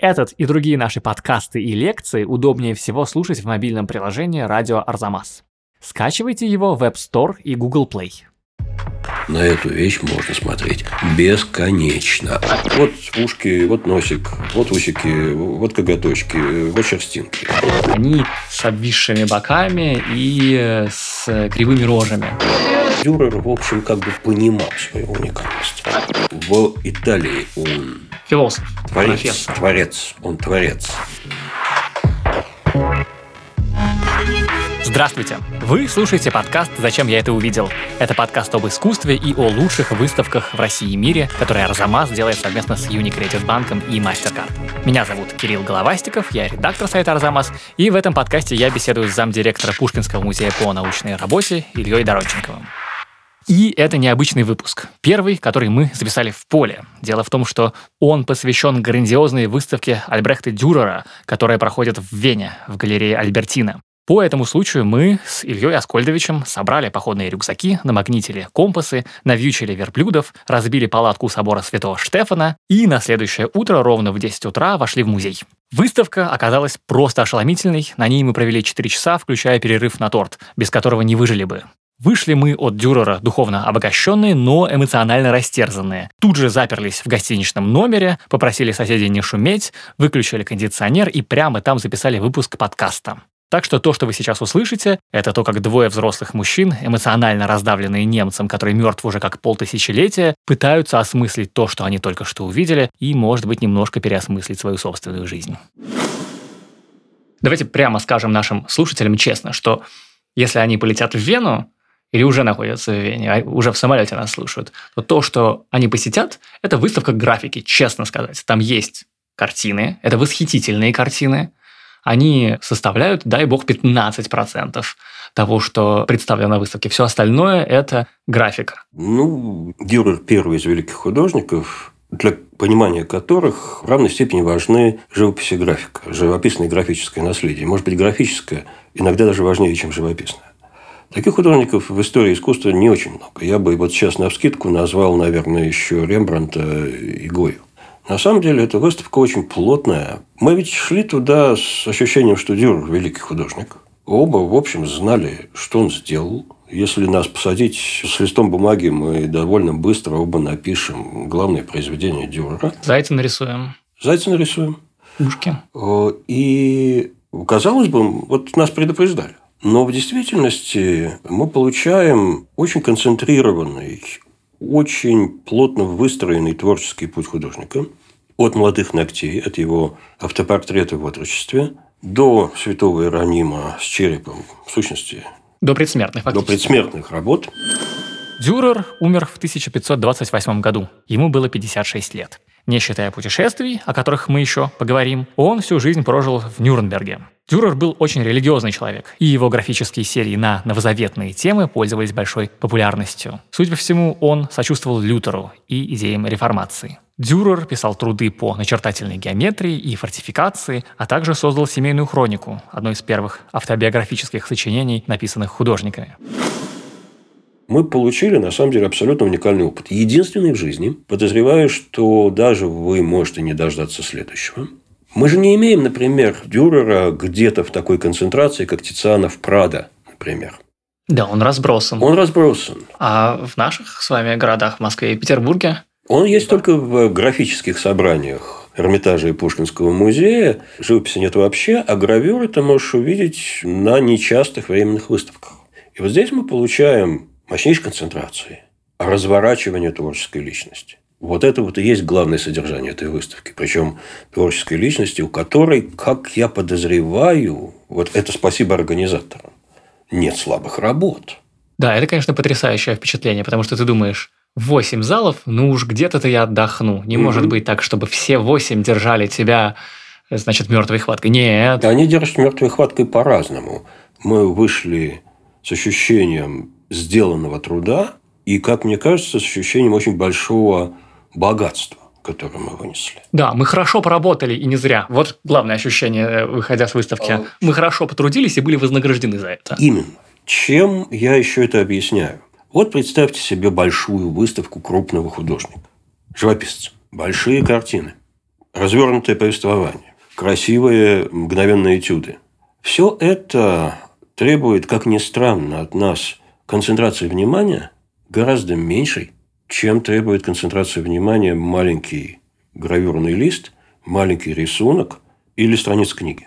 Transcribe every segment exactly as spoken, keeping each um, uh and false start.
Этот и другие наши подкасты и лекции удобнее всего слушать в мобильном приложении «Радио Arzamas». Скачивайте его в App Store и Google Play. На эту вещь можно смотреть бесконечно. Вот ушки, вот носик, вот усики, вот коготочки, вот шерстинки. Они с обвисшими боками и с кривыми рожами. Дюрер, в общем, как бы понимал свою уникальность. В Италии он... Философ. Творец. Профессор. Творец. Он творец. Здравствуйте! Вы слушаете подкаст «Зачем я это увидел?». Это подкаст об искусстве и о лучших выставках в России и мире, которые Arzamas делает совместно с Unicredit Bank и MasterCard. Меня зовут Кирилл Головастиков, я редактор сайта Arzamas, и в этом подкасте я беседую с замдиректора Пушкинского музея по научной работе Ильей Дороченковым. И это необычный выпуск, первый, который мы записали в поле. Дело в том, что он посвящен грандиозной выставке Альбрехта Дюрера, которая проходит в Вене, в галерее Альбертина. По этому случаю мы с Ильей Аскольдовичем собрали походные рюкзаки, намагнитили компасы, навьючили верблюдов, разбили палатку у собора святого Штефана и на следующее утро ровно в десять утра вошли в музей. Выставка оказалась просто ошеломительной, на ней мы провели четыре часа, включая перерыв на торт, без которого не выжили бы. Вышли мы от Дюрера духовно обогащенные, но эмоционально растерзанные. Тут же заперлись в гостиничном номере, попросили соседей не шуметь, выключили кондиционер и прямо там записали выпуск подкаста. Так что то, что вы сейчас услышите, это то, как двое взрослых мужчин, эмоционально раздавленные немцем, который мертв уже как полтысячелетия, пытаются осмыслить то, что они только что увидели, и, может быть, немножко переосмыслить свою собственную жизнь. Давайте прямо скажем нашим слушателям честно, что если они полетят в Вену, или уже находятся в Вене, а уже в самолете нас слушают, то то, что они посетят, это выставка графики, честно сказать. Там есть картины, это восхитительные картины, они составляют, дай бог, пятнадцать процентов того, что представлено на выставке. Все остальное – это графика. Ну, Дюрер – первый из великих художников, для понимания которых в равной степени важны живопись и графика, живописное и графическое наследие. Может быть, графическое иногда даже важнее, чем живописное. Таких художников в истории искусства не очень много. Я бы вот сейчас навскидку назвал, наверное, еще Рембрандта и Гою. На самом деле, эта выставка очень плотная. Мы ведь шли туда с ощущением, что Дюрер – великий художник. Оба, в общем, знали, что он сделал. Если нас посадить с листом бумаги, мы довольно быстро оба напишем главное произведение Дюрера. Зайца нарисуем. Зайца нарисуем. Ушки. И, казалось бы, вот нас предупреждали. Но в действительности мы получаем очень концентрированный, очень плотно выстроенный творческий путь художника. От молодых ногтей, от его автопортрета в отрочестве, до святого Иеронима с черепом, в сущности. До предсмертных, фактически. До предсмертных работ. Дюрер умер в тысяча пятьсот двадцать восьмом году. Ему было пятьдесят шесть лет. Не считая путешествий, о которых мы еще поговорим, он всю жизнь прожил в Нюрнберге. Дюрер был очень религиозный человек, и его графические серии на новозаветные темы пользовались большой популярностью. Судя по всему, он сочувствовал Лютеру и идеям реформации. Дюрер писал труды по начертательной геометрии и фортификации, а также создал «Семейную хронику», одно из первых автобиографических сочинений, написанных художниками. Мы получили, на самом деле, абсолютно уникальный опыт. Единственный в жизни. Подозреваю, что даже вы можете не дождаться следующего. Мы же не имеем, например, Дюрера где-то в такой концентрации, как Тициана в Прадо, например. Да, он разбросан. Он разбросан. А в наших с вами городах, Москве и Петербурге? Он есть только в графических собраниях Эрмитажа и Пушкинского музея. Живописи нет вообще, а гравюры ты можешь увидеть на нечастых временных выставках. И вот здесь мы получаем... мощнейшей концентрации, разворачивание творческой личности. Вот это вот и есть главное содержание этой выставки. Причем творческой личности, у которой, как я подозреваю, вот это спасибо организаторам, нет слабых работ. Да, это, конечно, потрясающее впечатление, потому что ты думаешь, восемь залов, ну уж где-то-то я отдохну. Не mm-hmm. может быть так, чтобы все восемь держали тебя, значит, мертвой хваткой. Нет. Они держат мертвой хваткой по-разному. Мы вышли с ощущением... сделанного труда и, как мне кажется, с ощущением очень большого богатства, которое мы вынесли. Да, мы хорошо поработали и не зря. Вот главное ощущение, выходя с выставки. А... Мы хорошо потрудились и были вознаграждены за это. Именно. Чем я еще это объясняю? Вот представьте себе большую выставку крупного художника, живописца. Большие картины. развернутое повествование, красивые мгновенные этюды. Все это требует, как ни странно, от нас концентрации внимания гораздо меньшей, чем требует концентрации внимания маленький гравюрный лист, маленький рисунок или страница книги.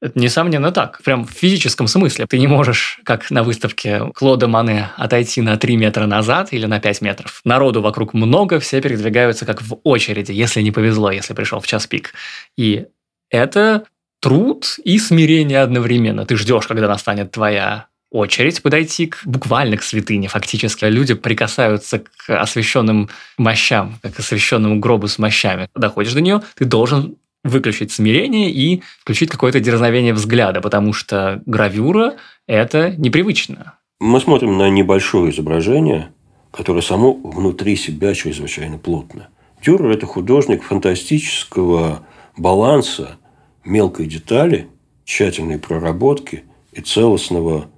Это, несомненно, так. Прям в физическом смысле. Ты не можешь, как на выставке Клода Моне, отойти на три метра назад или на пять метров. Народу вокруг много, все передвигаются как в очереди, если не повезло, если пришел в час пик. И это труд и смирение одновременно. Ты ждешь, когда настанет твоя очередь подойти к, буквально к святыне фактически. Люди прикасаются к освященным мощам, к освященному гробу с мощами. Доходишь до нее, ты должен выключить смирение и включить какое-то дерзновение взгляда, потому что гравюра – это непривычно. Мы смотрим на небольшое изображение, которое само внутри себя чрезвычайно плотно. Дюрер – это художник фантастического баланса мелкой детали, тщательной проработки и целостного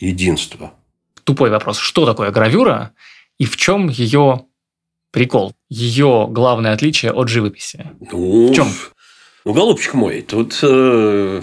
единства. Тупой вопрос. Что такое гравюра и в чем ее прикол? Ее главное отличие от живописи. Ну, в чем? Ну, голубчик мой, тут э,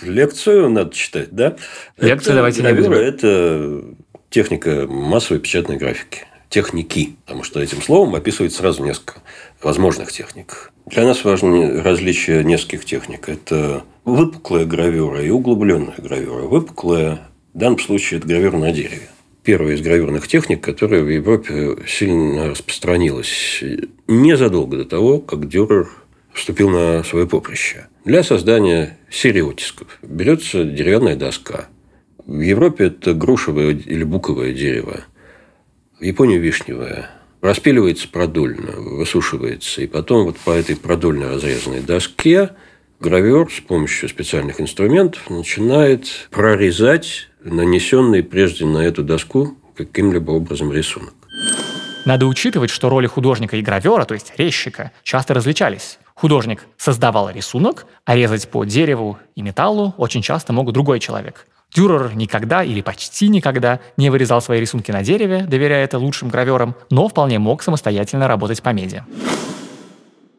лекцию надо читать, да? Лекцию это, давайте не будем. Это техника массовой печатной графики. Техники. Потому что этим словом описывается сразу несколько возможных техник. Для нас важно различие нескольких техник. Это выпуклая гравюра и углубленная гравюра. Выпуклая, в данном случае, это гравюра на дереве. Первая из гравюрных техник, которая в Европе сильно распространилась незадолго до того, как Дюрер вступил на свое поприще. Для создания серии оттисков берется деревянная доска. В Европе это грушевое или буковое дерево. В Японии вишневое. Распиливается продольно, высушивается. И потом вот по этой продольно разрезанной доске гравер с помощью специальных инструментов начинает прорезать нанесенный прежде на эту доску каким-либо образом рисунок. Надо учитывать, что роли художника и гравера, то есть резчика, часто различались. Художник создавал рисунок, а резать по дереву и металлу очень часто мог другой человек. Дюрер никогда или почти никогда не вырезал свои рисунки на дереве, доверяя это лучшим граверам, но вполне мог самостоятельно работать по меди.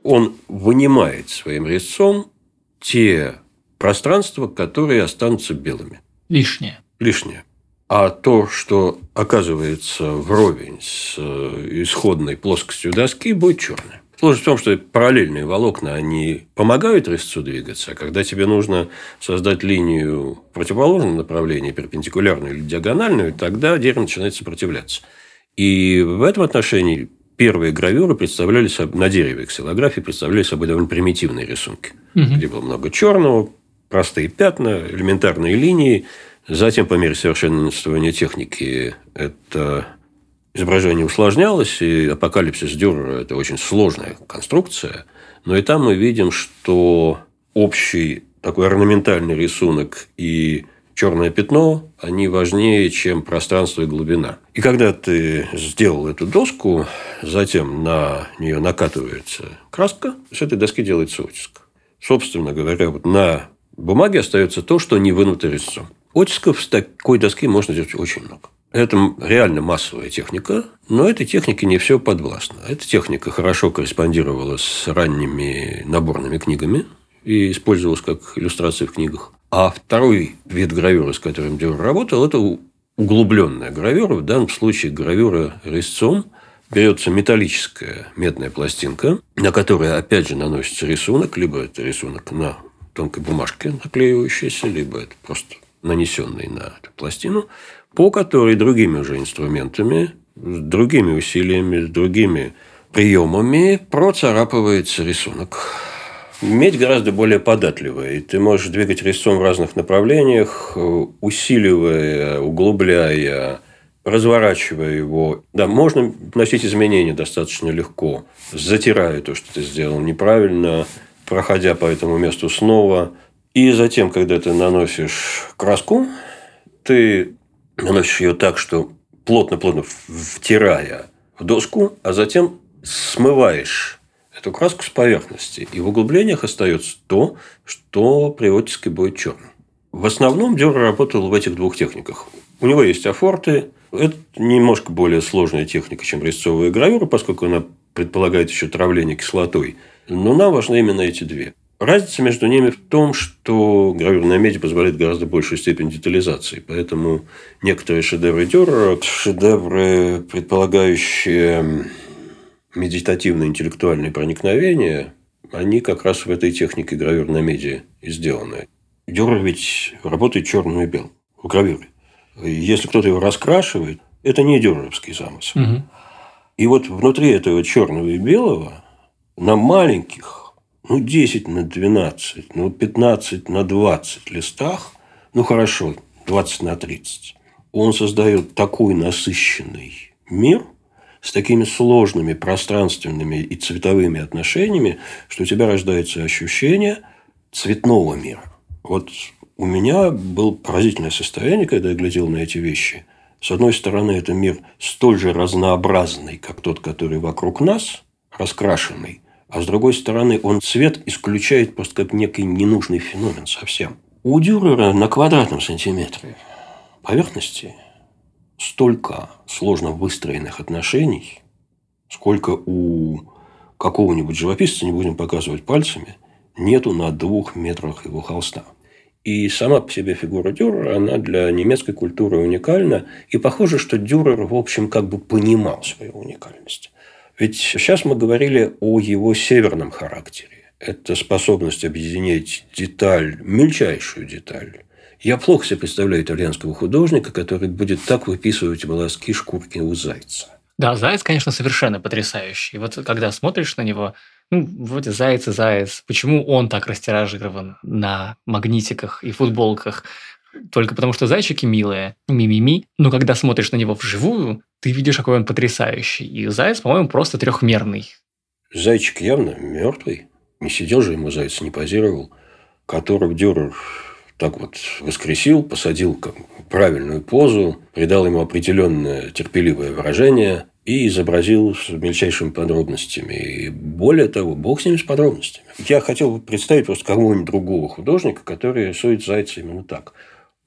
Он вынимает своим резцом те пространства, которые останутся белыми. Лишнее. Лишнее. А то, что оказывается вровень с исходной плоскостью доски, будет черное. Сложность в том, что параллельные волокна, они помогают резцу двигаться, а когда тебе нужно создать линию в противоположном направлении, перпендикулярную или диагональную, тогда дерево начинает сопротивляться. И в этом отношении первые гравюры представляли собой, на дереве ксилографии представляли собой довольно примитивные рисунки, угу. где было много черного, простые пятна, элементарные линии. Затем, по мере совершенствования техники, это изображение усложнялось, и апокалипсис Дюрера – это очень сложная конструкция. Но и там мы видим, что общий такой орнаментальный рисунок и черное пятно, они важнее, чем пространство и глубина. И когда ты сделал эту доску, затем на нее накатывается краска, с этой доски делается оттиск. Собственно говоря, вот на бумаге остается то, что не вынуто резцом. Оттисков с такой доски можно делать очень много. Это реально массовая техника, но этой технике не все подвластно. Эта техника хорошо корреспондировала с ранними наборными книгами и использовалась как иллюстрация в книгах. А второй вид гравюры, с которым Дюрер работал, это углубленная гравюра. В данном случае гравюра резцом. Берется металлическая медная пластинка, на которой опять же наносится рисунок. Либо это рисунок на тонкой бумажке наклеивающейся, либо это просто нанесенный на эту пластину, по которой другими уже инструментами, с другими усилиями, с другими приемами процарапывается рисунок. Медь гораздо более податливая, и ты можешь двигать резцом в разных направлениях, усиливая, углубляя, разворачивая его. Да, можно вносить изменения достаточно легко, затирая то, что ты сделал неправильно, проходя по этому месту снова. И затем, когда ты наносишь краску, ты наносишь ее так, что плотно-плотно втирая в доску, а затем смываешь эту краску с поверхности. И в углублениях остается то, что при оттиске будет черным. В основном Дюрер работал в этих двух техниках. У него есть афорты. Это немножко более сложная техника, чем резцовая гравюра, поскольку она предполагает еще травление кислотой. Но нам важны именно эти две. Разница между ними в том, что гравюрная медь позволяет гораздо большую степень детализации. Поэтому некоторые шедевры Дюрера, шедевры, предполагающие медитативно-интеллектуальные проникновения, они как раз в этой технике гравюрной меди и сделаны. Дюрер ведь работает черным и белым в гравюре. Если кто-то его раскрашивает, это не дюреровский замысел. Угу. И вот внутри этого черного и белого на маленьких, ну, десять на двенадцать, ну, пятнадцать на двадцать листах, ну, хорошо, двадцать на тридцать, он создает такой насыщенный мир с такими сложными пространственными и цветовыми отношениями, что у тебя рождается ощущение цветного мира. Вот у меня было поразительное состояние, когда я глядел на эти вещи. С одной стороны, это мир столь же разнообразный, как тот, который вокруг нас, раскрашенный. А с другой стороны, он цвет исключает просто как некий ненужный феномен совсем. У Дюрера на квадратном сантиметре поверхности столько сложно выстроенных отношений, сколько у какого-нибудь живописца, не будем показывать пальцами, нету на двух метрах его холста. И сама по себе фигура Дюрера, она для немецкой культуры уникальна. И похоже, что Дюрер, в общем, как бы понимал свою уникальность. Ведь сейчас мы говорили о его северном характере. Это способность объединять деталь, мельчайшую деталь. Я плохо себе представляю итальянского художника, который будет так выписывать волоски шкурки у зайца. Да, заяц, конечно, совершенно потрясающий. Вот когда смотришь на него... Ну, вроде заяц и заяц. Почему он так растиражирован на магнитиках и футболках? Только потому, что зайчики милые, ми-ми-ми. Но когда смотришь на него вживую, ты видишь, какой он потрясающий. И заяц, по-моему, просто трехмерный. Зайчик явно мертвый. Не сидел же ему заяц, не позировал. Которого Дюрер так вот воскресил, посадил как правильную позу, придал ему определенное терпеливое выражение – и изобразил с мельчайшими подробностями. И более того, бог с ними с подробностями. Я хотел бы представить просто кого-нибудь другого художника, который рисует зайца именно так.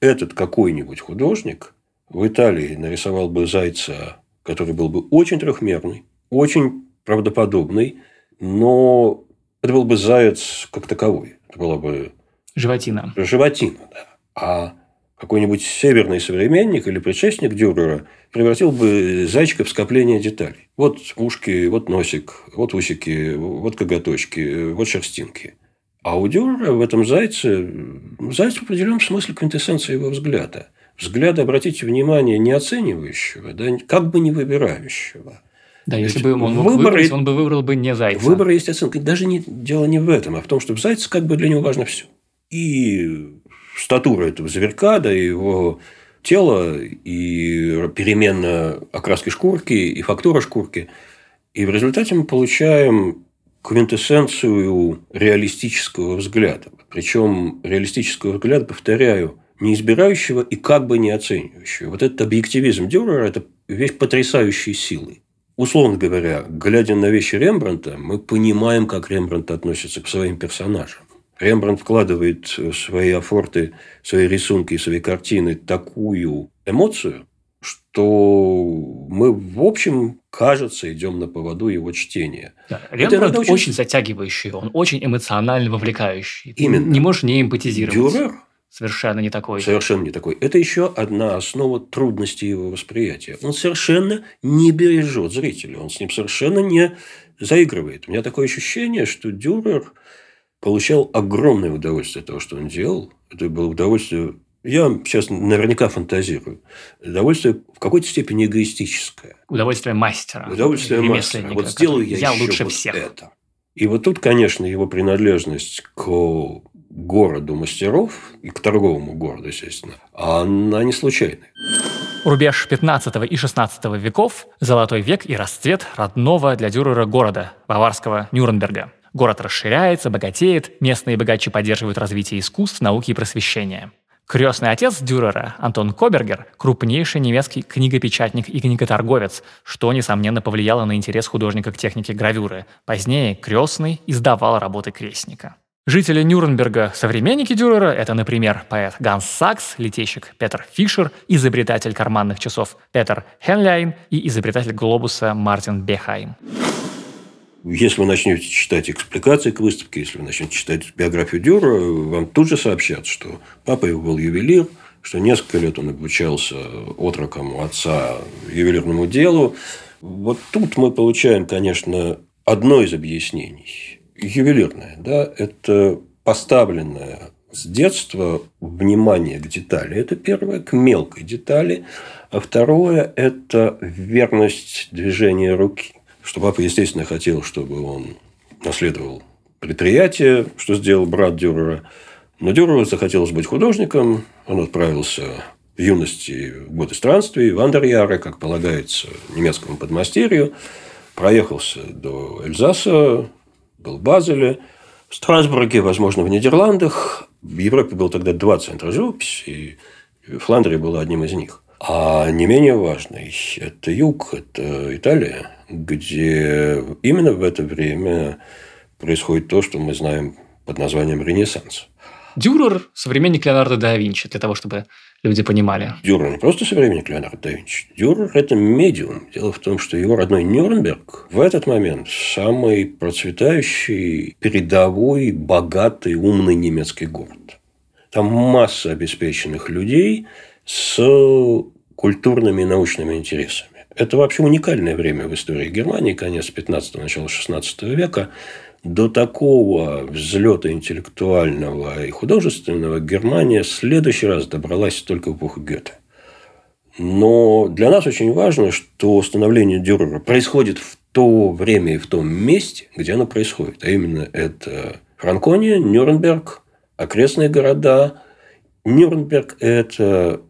Этот какой-нибудь художник в Италии нарисовал бы зайца, который был бы очень трехмерный, очень правдоподобный, но это был бы заяц как таковой. Это была бы... Животина. Животина, да. А... какой-нибудь северный современник или предшественник Дюрера превратил бы зайчика в скопление деталей. Вот ушки, вот носик, вот усики, вот коготочки, вот шерстинки. А у Дюрера в этом зайце... Заяц в определенном смысле квинтэссенция его взгляда. Взгляда, обратите внимание, не оценивающего, да, как бы не выбирающего. Да, если бы он мог выбор... выбрать, он бы выбрал бы не зайца. Выбор есть оценка. Даже не... дело не в этом, а в том, что в зайце как бы для него важно все. И... статура этого зверька, да, его тело, и перемена окраски шкурки, и фактура шкурки. И в результате мы получаем квинтэссенцию реалистического взгляда. Причем реалистического взгляда, повторяю, не избирающего и как бы не оценивающего. Вот этот объективизм Дюрера – это вещь потрясающей силы. Условно говоря, глядя на вещи Рембрандта, мы понимаем, как Рембрандт относится к своим персонажам. Рембрандт вкладывает в свои афорты, в свои рисунки и свои картины такую эмоцию, что мы, в общем, кажется, идем на поводу его чтения. Да, Рембрандт очень... очень затягивающий, он очень эмоционально вовлекающий. Именно. Ты не можешь не эмпатизировать. Дюрер? Совершенно не такой. Совершенно не такой. Это еще одна основа трудности его восприятия. Он совершенно не бережет зрителя, он с ним совершенно не заигрывает. У меня такое ощущение, что Дюрер... получал огромное удовольствие от того, что он делал. Это было удовольствие, я сейчас наверняка фантазирую, удовольствие в какой-то степени эгоистическое. Удовольствие мастера. Удовольствие мастера. Вот сделаю я, я еще лучше вот всех. Это. И вот тут, конечно, его принадлежность к городу мастеров и к торговому городу, естественно, она не случайная. Рубеж пятнадцатого и шестнадцатого веков – золотой век и расцвет родного для Дюрера города, баварского Нюрнберга. Город расширяется, богатеет, местные богачи поддерживают развитие искусств, науки и просвещения. Крестный отец Дюрера, Антон Кобергер, крупнейший немецкий книгопечатник и книготорговец, что, несомненно, повлияло на интерес художника к технике гравюры. Позднее крестный издавал работы крестника. Жители Нюрнберга, современники Дюрера, это, например, поэт Ганс Сакс, литейщик Петер Фишер, изобретатель карманных часов Петер Хенляйн и изобретатель глобуса Мартин Бехайм. Если вы начнете читать экспликации к выставке, если вы начнете читать биографию Дюрера, вам тут же сообщат, что папа его был ювелир, что несколько лет он обучался отроком у отца ювелирному делу. Вот тут мы получаем, конечно, одно из объяснений. Ювелирное, да, это поставленное с детства внимание к детали. Это первое, к мелкой детали. А второе – это верность движения руки. Что папа, естественно, хотел, чтобы он наследовал предприятие, что сделал брат Дюрера. Но Дюреру захотелось быть художником. Он отправился в юности в годы странствий, в Андеряры, как полагается, немецкому подмастерью. Проехался до Эльзаса, был в Базеле, в Страсбурге, возможно, в Нидерландах. В Европе было тогда два центра живописи, и Фландрия была одним из них. А не менее важный – это юг, это Италия, где именно в это время происходит то, что мы знаем под названием Ренессанс. Дюрер – современник Леонардо да Винчи, для того, чтобы люди понимали. Дюрер не просто современник Леонардо да Винчи. Дюрер – это медиум. Дело в том, что его родной Нюрнберг в этот момент самый процветающий, передовой, богатый, умный немецкий город. Там масса обеспеченных людей – с культурными и научными интересами. Это вообще уникальное время в истории Германии, конец пятнадцатого, начало шестнадцатого века. До такого взлета интеллектуального и художественного Германия в следующий раз добралась только в эпоху Гёте. Но для нас очень важно, что становление Дюрера происходит в то время и в том месте, где оно происходит. А именно это Франкония, Нюрнберг, окрестные города. Нюрнберг – это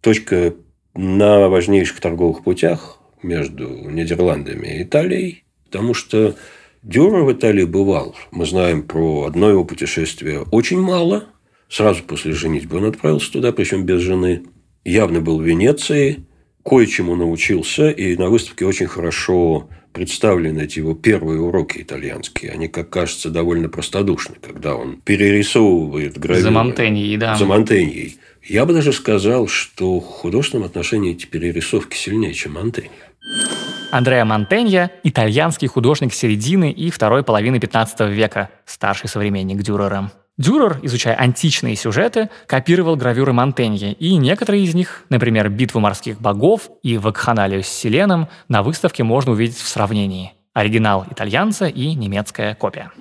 точка на важнейших торговых путях между Нидерландами и Италией, потому что Дюрер в Италии бывал. Мы знаем про одно его путешествие очень мало. Сразу после женитьбы он отправился туда, причем без жены. Явно был в Венеции, кое-чему научился, и на выставке очень хорошо представлены эти его первые уроки итальянские. Они, как кажется, довольно простодушны, когда он перерисовывает гравюры. За Монтеньей, да. За Монтеньей. Я бы даже сказал, что в художественном отношении эти перерисовки сильнее, чем Монтенья. Андреа Мантенья – итальянский художник середины и второй половины пятнадцатого века, старший современник Дюрера. Дюрер, изучая античные сюжеты, копировал гравюры Мантеньи, и некоторые из них, например, «Битву морских богов» и «Вакханалию с Селеном», на выставке можно увидеть в сравнении. Оригинал итальянца и немецкая копия.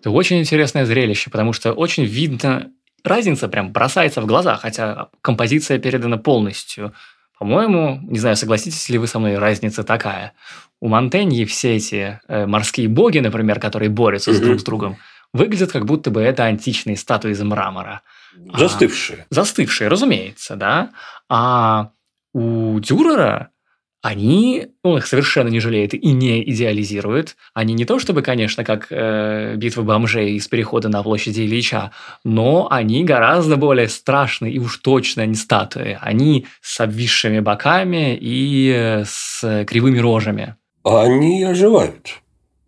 Это очень интересное зрелище, потому что очень видно, разница прям бросается в глаза, хотя композиция передана полностью. По-моему, не знаю, согласитесь ли вы со мной, разница такая. У Мантеньи все эти э, морские боги, например, которые борются с друг с другом, выглядят, как будто бы это античные статуи из мрамора. Застывшие. А, застывшие, разумеется, да. А у Дюрера они, он их совершенно не жалеет и не идеализирует. Они не то чтобы, конечно, как э, битва бомжей из перехода на площади Ильича, но они гораздо более страшные и уж точно не статуи. Они с обвисшими боками и с кривыми рожами. Они оживают.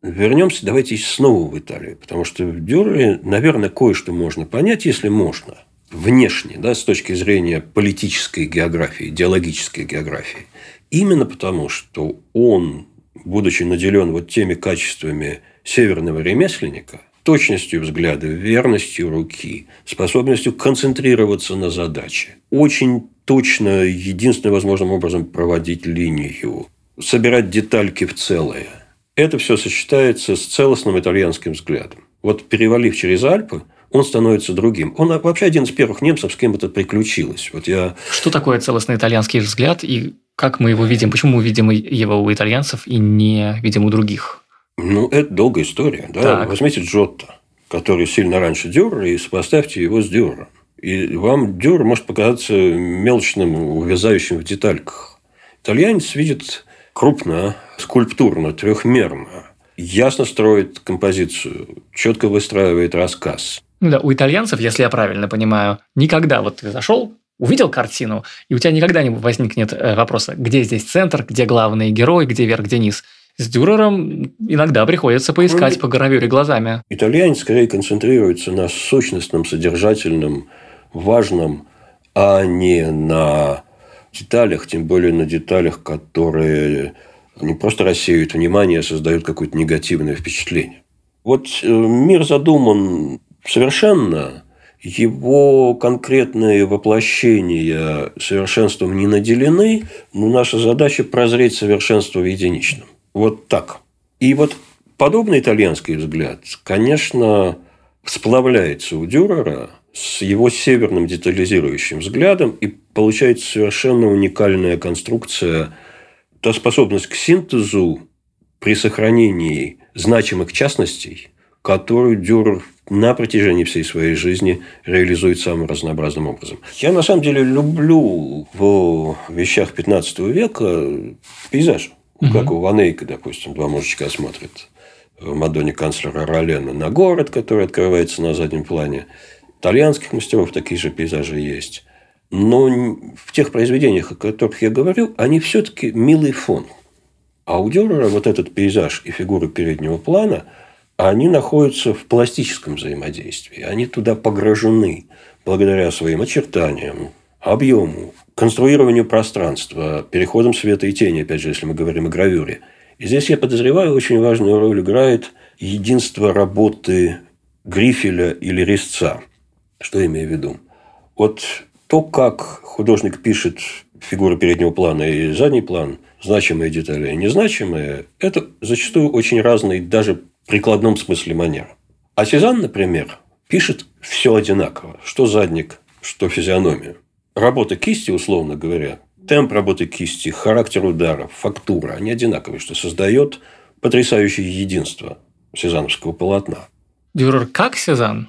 Вернемся, давайте снова в Италию, потому что в Дюрере, наверное, кое-что можно понять, если можно, внешне, да, с точки зрения политической географии, идеологической географии. Именно потому, что он, будучи наделен вот теми качествами северного ремесленника, точностью взгляда, верностью руки, способностью концентрироваться на задаче, очень точно, единственным возможным образом проводить линию, собирать детальки в целое. Это все сочетается с целостным итальянским взглядом. Вот перевалив через Альпы, он становится другим. Он вообще один из первых немцев, с кем это приключилось. Вот я... Что такое целостный итальянский взгляд и как мы его видим? Почему мы видим его у итальянцев и не видим у других? Ну, это долгая история. Да? Возьмите Джотто, который сильно раньше Дюрера, и сопоставьте его с Дюрером. И вам Дюрер может показаться мелочным, увязающим в детальках. Итальянец видит... крупно, скульптурно, трехмерно, ясно строит композицию, четко выстраивает рассказ. Ну да, у итальянцев, если я правильно понимаю, никогда вот ты зашел, увидел картину, и у тебя никогда не возникнет вопроса, где здесь центр, где главный герой, где верх, где низ. С Дюрером иногда приходится поискать ну, по гравюре глазами. Итальянец скорее концентрируется на сущностном, содержательном, важном, а не на деталях, тем более на деталях, которые не просто рассеивают внимание, а создают какое-то негативное впечатление. Вот мир задуман совершенно, его конкретные воплощения совершенством не наделены, но наша задача – прозреть совершенство в единичном. Вот так. И вот подобный итальянский взгляд, конечно, сплавляется у Дюрера с его северным детализирующим взглядом, и получается совершенно уникальная конструкция, та способность к синтезу при сохранении значимых частностей, которую Дюрер на протяжении всей своей жизни реализует самым разнообразным образом. Я, на самом деле, люблю в вещах пятнадцатого века пейзаж. Mm-hmm. Как у Ван Эйка, допустим, два мужичка смотрят в Мадонне канцлера Ролена на город, который открывается на заднем плане. Итальянских мастеров такие же пейзажи есть. Но в тех произведениях, о которых я говорю, они все-таки милый фон. А у Дюрера вот этот пейзаж и фигуры переднего плана, они находятся в пластическом взаимодействии. Они туда погружены благодаря своим очертаниям, объему, конструированию пространства, переходом света и тени, опять же, если мы говорим о гравюре. И здесь, я подозреваю, очень важную роль играет единство работы грифеля или резца. Что я имею в виду? Вот то, как художник пишет фигуры переднего плана и задний план, значимые детали и незначимые, это зачастую очень разные даже в прикладном смысле манера. А Сезанн, например, пишет все одинаково. Что задник, что физиономия. Работа кисти, условно говоря, темп работы кисти, характер удара, фактура, они одинаковые, что создает потрясающее единство сезанновского полотна. Дюрер как Сезанн?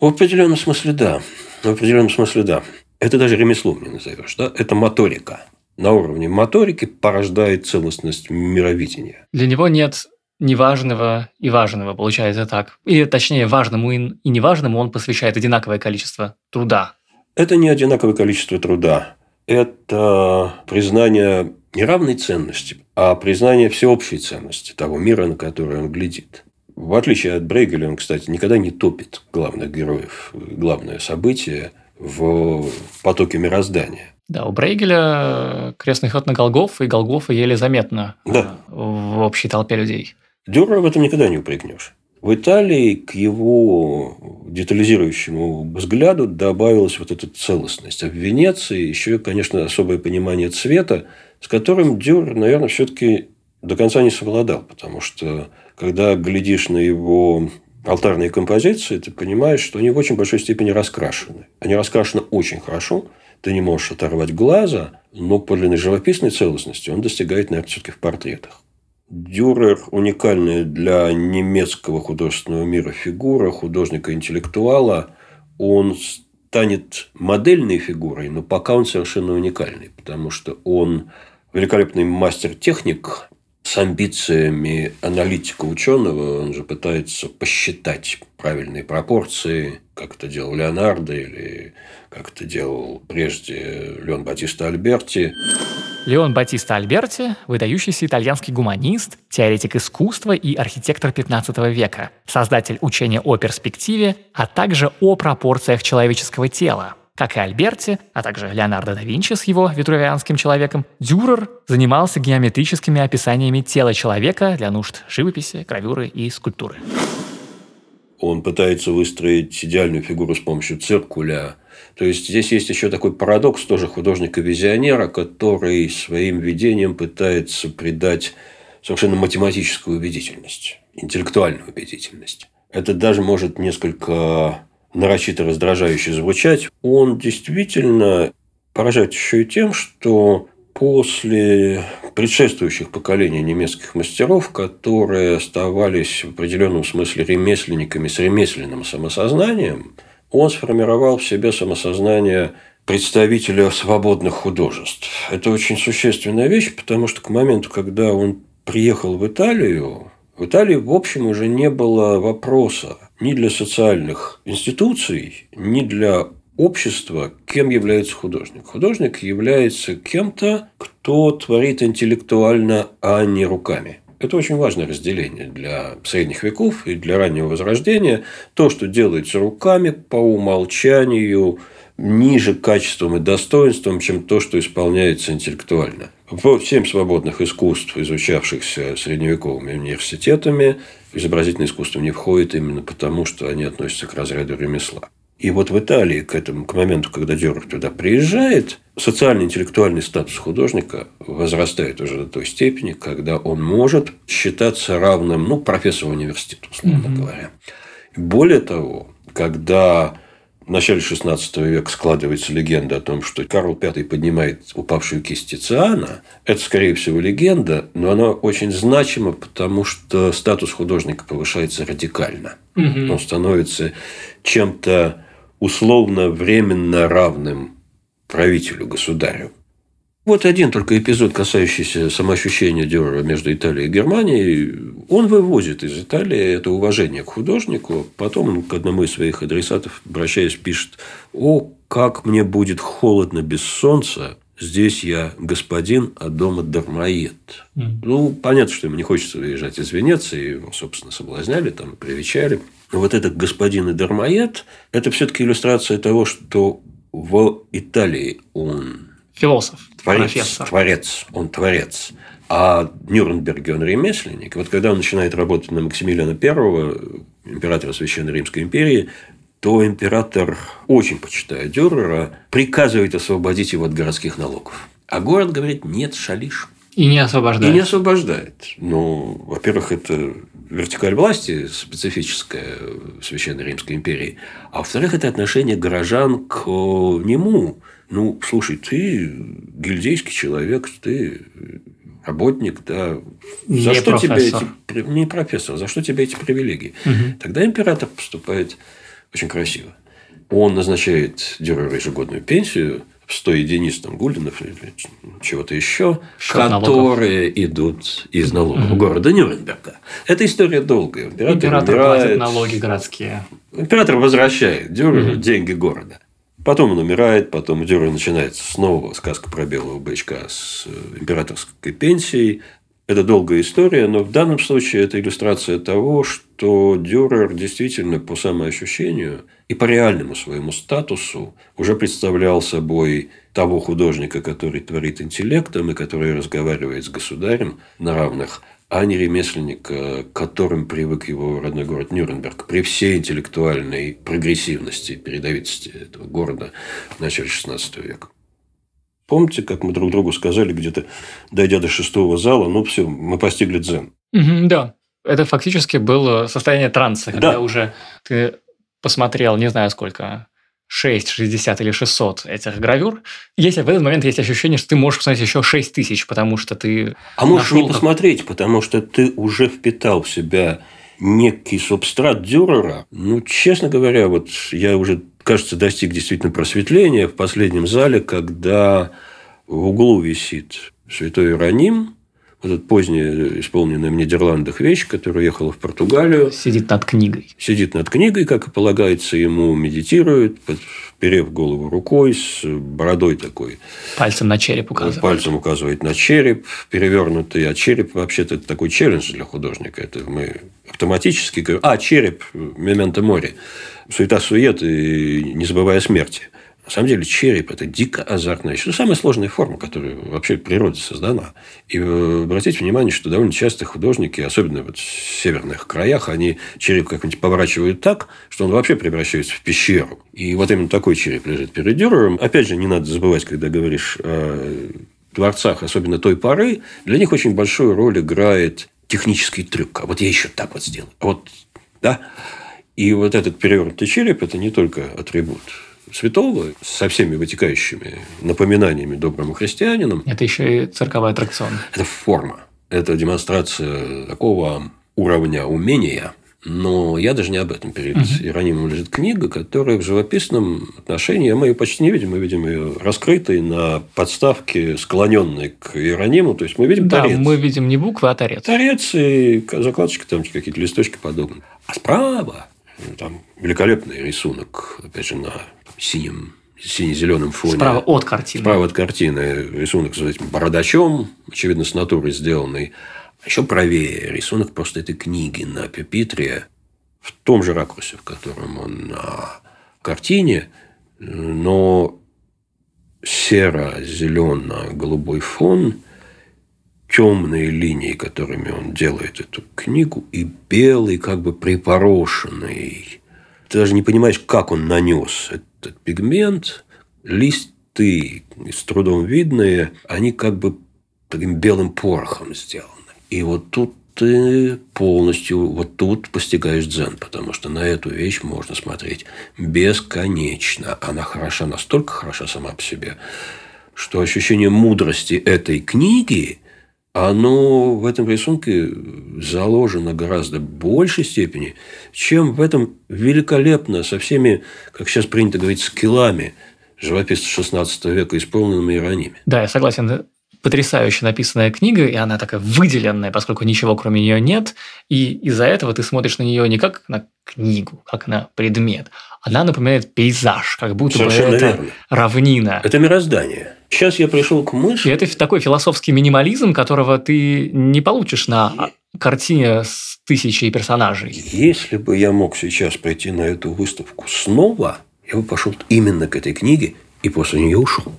В определенном смысле да. В определенном смысле да. Это даже ремеслом не назовешь, да? Это моторика. На уровне моторики порождает целостность мировидения. Для него нет неважного и важного, получается так. Или, точнее, важному и неважному он посвящает одинаковое количество труда. Это не одинаковое количество труда. Это признание не равной ценности, а признание всеобщей ценности того мира, на который он глядит. В отличие от Брейгеля, он, кстати, никогда не топит главных героев, главное событие в потоке мироздания. Да, у Брейгеля крестный ход на Голгофу, и Голгофа еле заметно да. в общей толпе людей. Дюрера в этом никогда не упрекнешь. В Италии к его детализирующему взгляду добавилась вот эта целостность. А в Венеции еще, конечно, особое понимание цвета, с которым Дюрер, наверное, все-таки до конца не совладал. Потому что, когда глядишь на его алтарные композиции, ты понимаешь, что они в очень большой степени раскрашены. Они раскрашены очень хорошо. Ты не можешь оторвать глаза, но подлинной живописной целостности он достигает, наверное, все-таки в портретах. Дюрер – уникальная для немецкого художественного мира фигура, художника-интеллектуала. Он станет модельной фигурой, но пока он совершенно уникальный, потому что он великолепный мастер-техник с амбициями аналитика-ученого. Он же пытается посчитать правильные пропорции, как это делал Леонардо или как это делал прежде Леон Батиста Альберти. Леон Батиста Альберти – выдающийся итальянский гуманист, теоретик искусства и архитектор пятнадцатого века, создатель учения о перспективе, а также о пропорциях человеческого тела. Как и Альберти, а также Леонардо да Винчи с его витрувианским человеком, Дюрер занимался геометрическими описаниями тела человека для нужд живописи, гравюры и скульптуры. Он пытается выстроить идеальную фигуру с помощью циркуля. То есть, здесь есть еще такой парадокс тоже художника-визионера, который своим видением пытается придать совершенно математическую убедительность, интеллектуальную убедительность. Это даже может несколько нарочито раздражающе звучать. Он действительно поражает еще и тем, что после предшествующих поколений немецких мастеров, которые оставались в определенном смысле ремесленниками с ремесленным самосознанием, он сформировал в себе самосознание представителя свободных художеств. Это очень существенная вещь, потому что к моменту, когда он приехал в Италию, в Италии, в общем, уже не было вопроса ни для социальных институций, ни для общество, кем является художник? Художник является кем-то, кто творит интеллектуально, а не руками. Это очень важное разделение для средних веков и для раннего Возрождения. То, что делается руками, по умолчанию ниже качеством и достоинством, чем то, что исполняется интеллектуально. по семь свободных искусств, изучавшихся средневековыми университетами, изобразительное искусство не входит именно потому, что они относятся к разряду ремесла. И вот в Италии к этому, к моменту, когда Дюрер туда приезжает, социально-интеллектуальный статус художника возрастает уже до той степени, когда он может считаться равным, ну, профессору университета, условно mm-hmm. говоря. Более того, когда в начале шестнадцатого века складывается легенда о том, что Карл Пятый поднимает упавшую кисть Тициана, это, скорее всего, легенда, но она очень значима, потому что статус художника повышается радикально. Mm-hmm. Он становится чем-то условно временно равным правителю, государю. Вот один только эпизод, касающийся самоощущения Дюрера между Италией и Германией. Он вывозит из Италии это уважение к художнику. Потом он к одному из своих адресатов, обращаясь, пишет: «О, как мне будет холодно без солнца. Здесь я господин, а дома дармоед». Mm. Ну, понятно, что ему не хочется выезжать из Венеции. Его, собственно, соблазняли, там, привечали. Но вот этот господин и дармоед – это все-таки иллюстрация того, что в Италии он... философ. Творец, профессор. Творец. Он творец. А в Нюрнберге он ремесленник. Вот когда он начинает работать на Максимилиана Первого, императора Священной Римской империи, то император, очень почитая Дюрера, приказывает освободить его от городских налогов. А город говорит: нет, шалишь. И не освобождает. И не освобождает. Ну, во-первых, это вертикаль власти специфическая Священной Римской империи. А во-вторых, это отношение горожан к нему. Ну, слушай, ты гильдейский человек, ты работник, да. За не что профессор. Тебе эти... Не профессор. За что тебе эти привилегии? Угу. Тогда император поступает очень красиво. Он назначает Дюреру ежегодную пенсию в сто единиц там, гульденов или чего-то еще, которые налогов. Идут из налогов mm-hmm. города Нюрнберга. Эта история долгая. Император, Император платит налоги городские. Император возвращает Дюреру mm-hmm. деньги города. Потом он умирает, потом у Дюрера начинается снова сказка про белого бычка с императорской пенсией. Это долгая история, но в данном случае это иллюстрация того, что Дюрер действительно по самоощущению и по реальному своему статусу уже представлял собой того художника, который творит интеллектом и который разговаривает с государем на равных, а не ремесленника, к которым привык его родной город Нюрнберг, при всей интеллектуальной прогрессивности и передовитости этого города в начале шестнадцатого века. Помните, как мы друг другу сказали, где-то дойдя до шестого зала, ну все, мы постигли дзен. Mm-hmm, да, это фактически было состояние транса, когда да. уже ты посмотрел, не знаю сколько, шесть, шестьдесят или шестьсот этих гравюр. Если в этот момент есть ощущение, что ты можешь посмотреть еще шесть тысяч, потому что ты... А можешь не посмотреть, потому что ты уже впитал в себя некий субстрат Дюрера. Ну, честно говоря, вот я уже... кажется, достиг действительно просветления в последнем зале, когда в углу висит святой Иероним, вот эта поздняя, исполненная в Нидерландах вещь, которая ехала в Португалию. Сидит над книгой. Сидит над книгой, как и полагается ему, медитирует, вперев голову рукой, с бородой такой. Пальцем на череп указывает. Пальцем указывает на череп, перевернутый. А череп, вообще-то, это такой челлендж для художника. Это мы автоматически говорим: а, череп, мементо мори. Суета-сует и не забывая о смерти. На самом деле, череп – это дико азартная вещь. Это самая сложная форма, которая вообще в природе создана. И обратите внимание, что довольно часто художники, особенно вот в северных краях, они череп как-нибудь поворачивают так, что он вообще превращается в пещеру. И вот именно такой череп лежит перед Дюрером. Опять же, не надо забывать, когда говоришь о творцах, особенно той поры, для них очень большую роль играет технический трюк. А вот я еще так вот сделаю. А вот, да? И вот этот перевернутый череп – это не только атрибут святого со всеми вытекающими напоминаниями доброму христианину. Это еще и цирковой аттракцион. Это форма. Это демонстрация такого уровня умения. Но я даже не об этом. Перед uh-huh. Иеронимом лежит книга, которая в живописном отношении, мы ее почти не видим, мы видим ее раскрытой на подставке, склоненной к Иерониму. То есть, мы видим да, торец. Мы видим не буквы, а торец. Торец и закладочки, там какие-то листочки подобные. А справа там великолепный рисунок, опять же, на синем, сине-зеленом фоне. Справа от картины. Справа от картины рисунок с этим бородачом, очевидно, с натуры сделанный. Еще правее рисунок просто этой книги на пюпитре в том же ракурсе, в котором он на картине, но серо-зелено-голубой фон темные линии, которыми он делает эту книгу, и белый, как бы припорошенный. Ты даже не понимаешь, как он нанес этот пигмент. Листы, с трудом видные, они как бы таким белым порохом сделаны. И вот тут ты полностью, вот тут постигаешь дзен, потому что на эту вещь можно смотреть бесконечно. Она хороша, настолько хороша сама по себе, что ощущение мудрости этой книги, оно в этом рисунке заложено гораздо большей степени, чем в этом великолепно со всеми, как сейчас принято говорить, скиллами живописца шестнадцатого века, исполненными ирониями. Да, я согласен. Потрясающе написанная книга, и она такая выделенная, поскольку ничего кроме нее нет, и из-за этого ты смотришь на нее не как на книгу, как на предмет. Она напоминает пейзаж, как будто Совершенно бы это верно. Равнина. Это мироздание. Сейчас я пришел к мысли. И это такой философский минимализм, которого ты не получишь на картине с тысячей персонажей. Если бы я мог сейчас пойти на эту выставку снова, я бы пошел именно к этой книге и после нее ушел.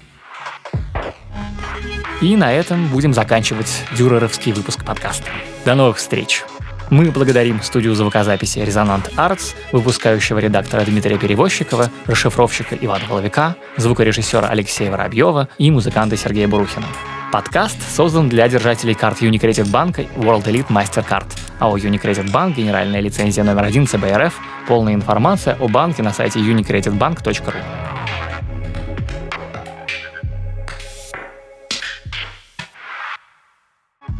И на этом будем заканчивать дюреровский выпуск подкаста. До новых встреч! Мы благодарим студию звукозаписи «Резонант Артс», выпускающего редактора Дмитрия Перевозчикова, расшифровщика Ивана Половика, звукорежиссера Алексея Воробьева и музыканта Сергея Бурухина. Подкаст создан для держателей карт Unicredit Bank и World Elite MasterCard. А у Unicredit Bank генеральная лицензия номер один ЦБ РФ. Полная информация о банке на сайте unicreditbank точка ру.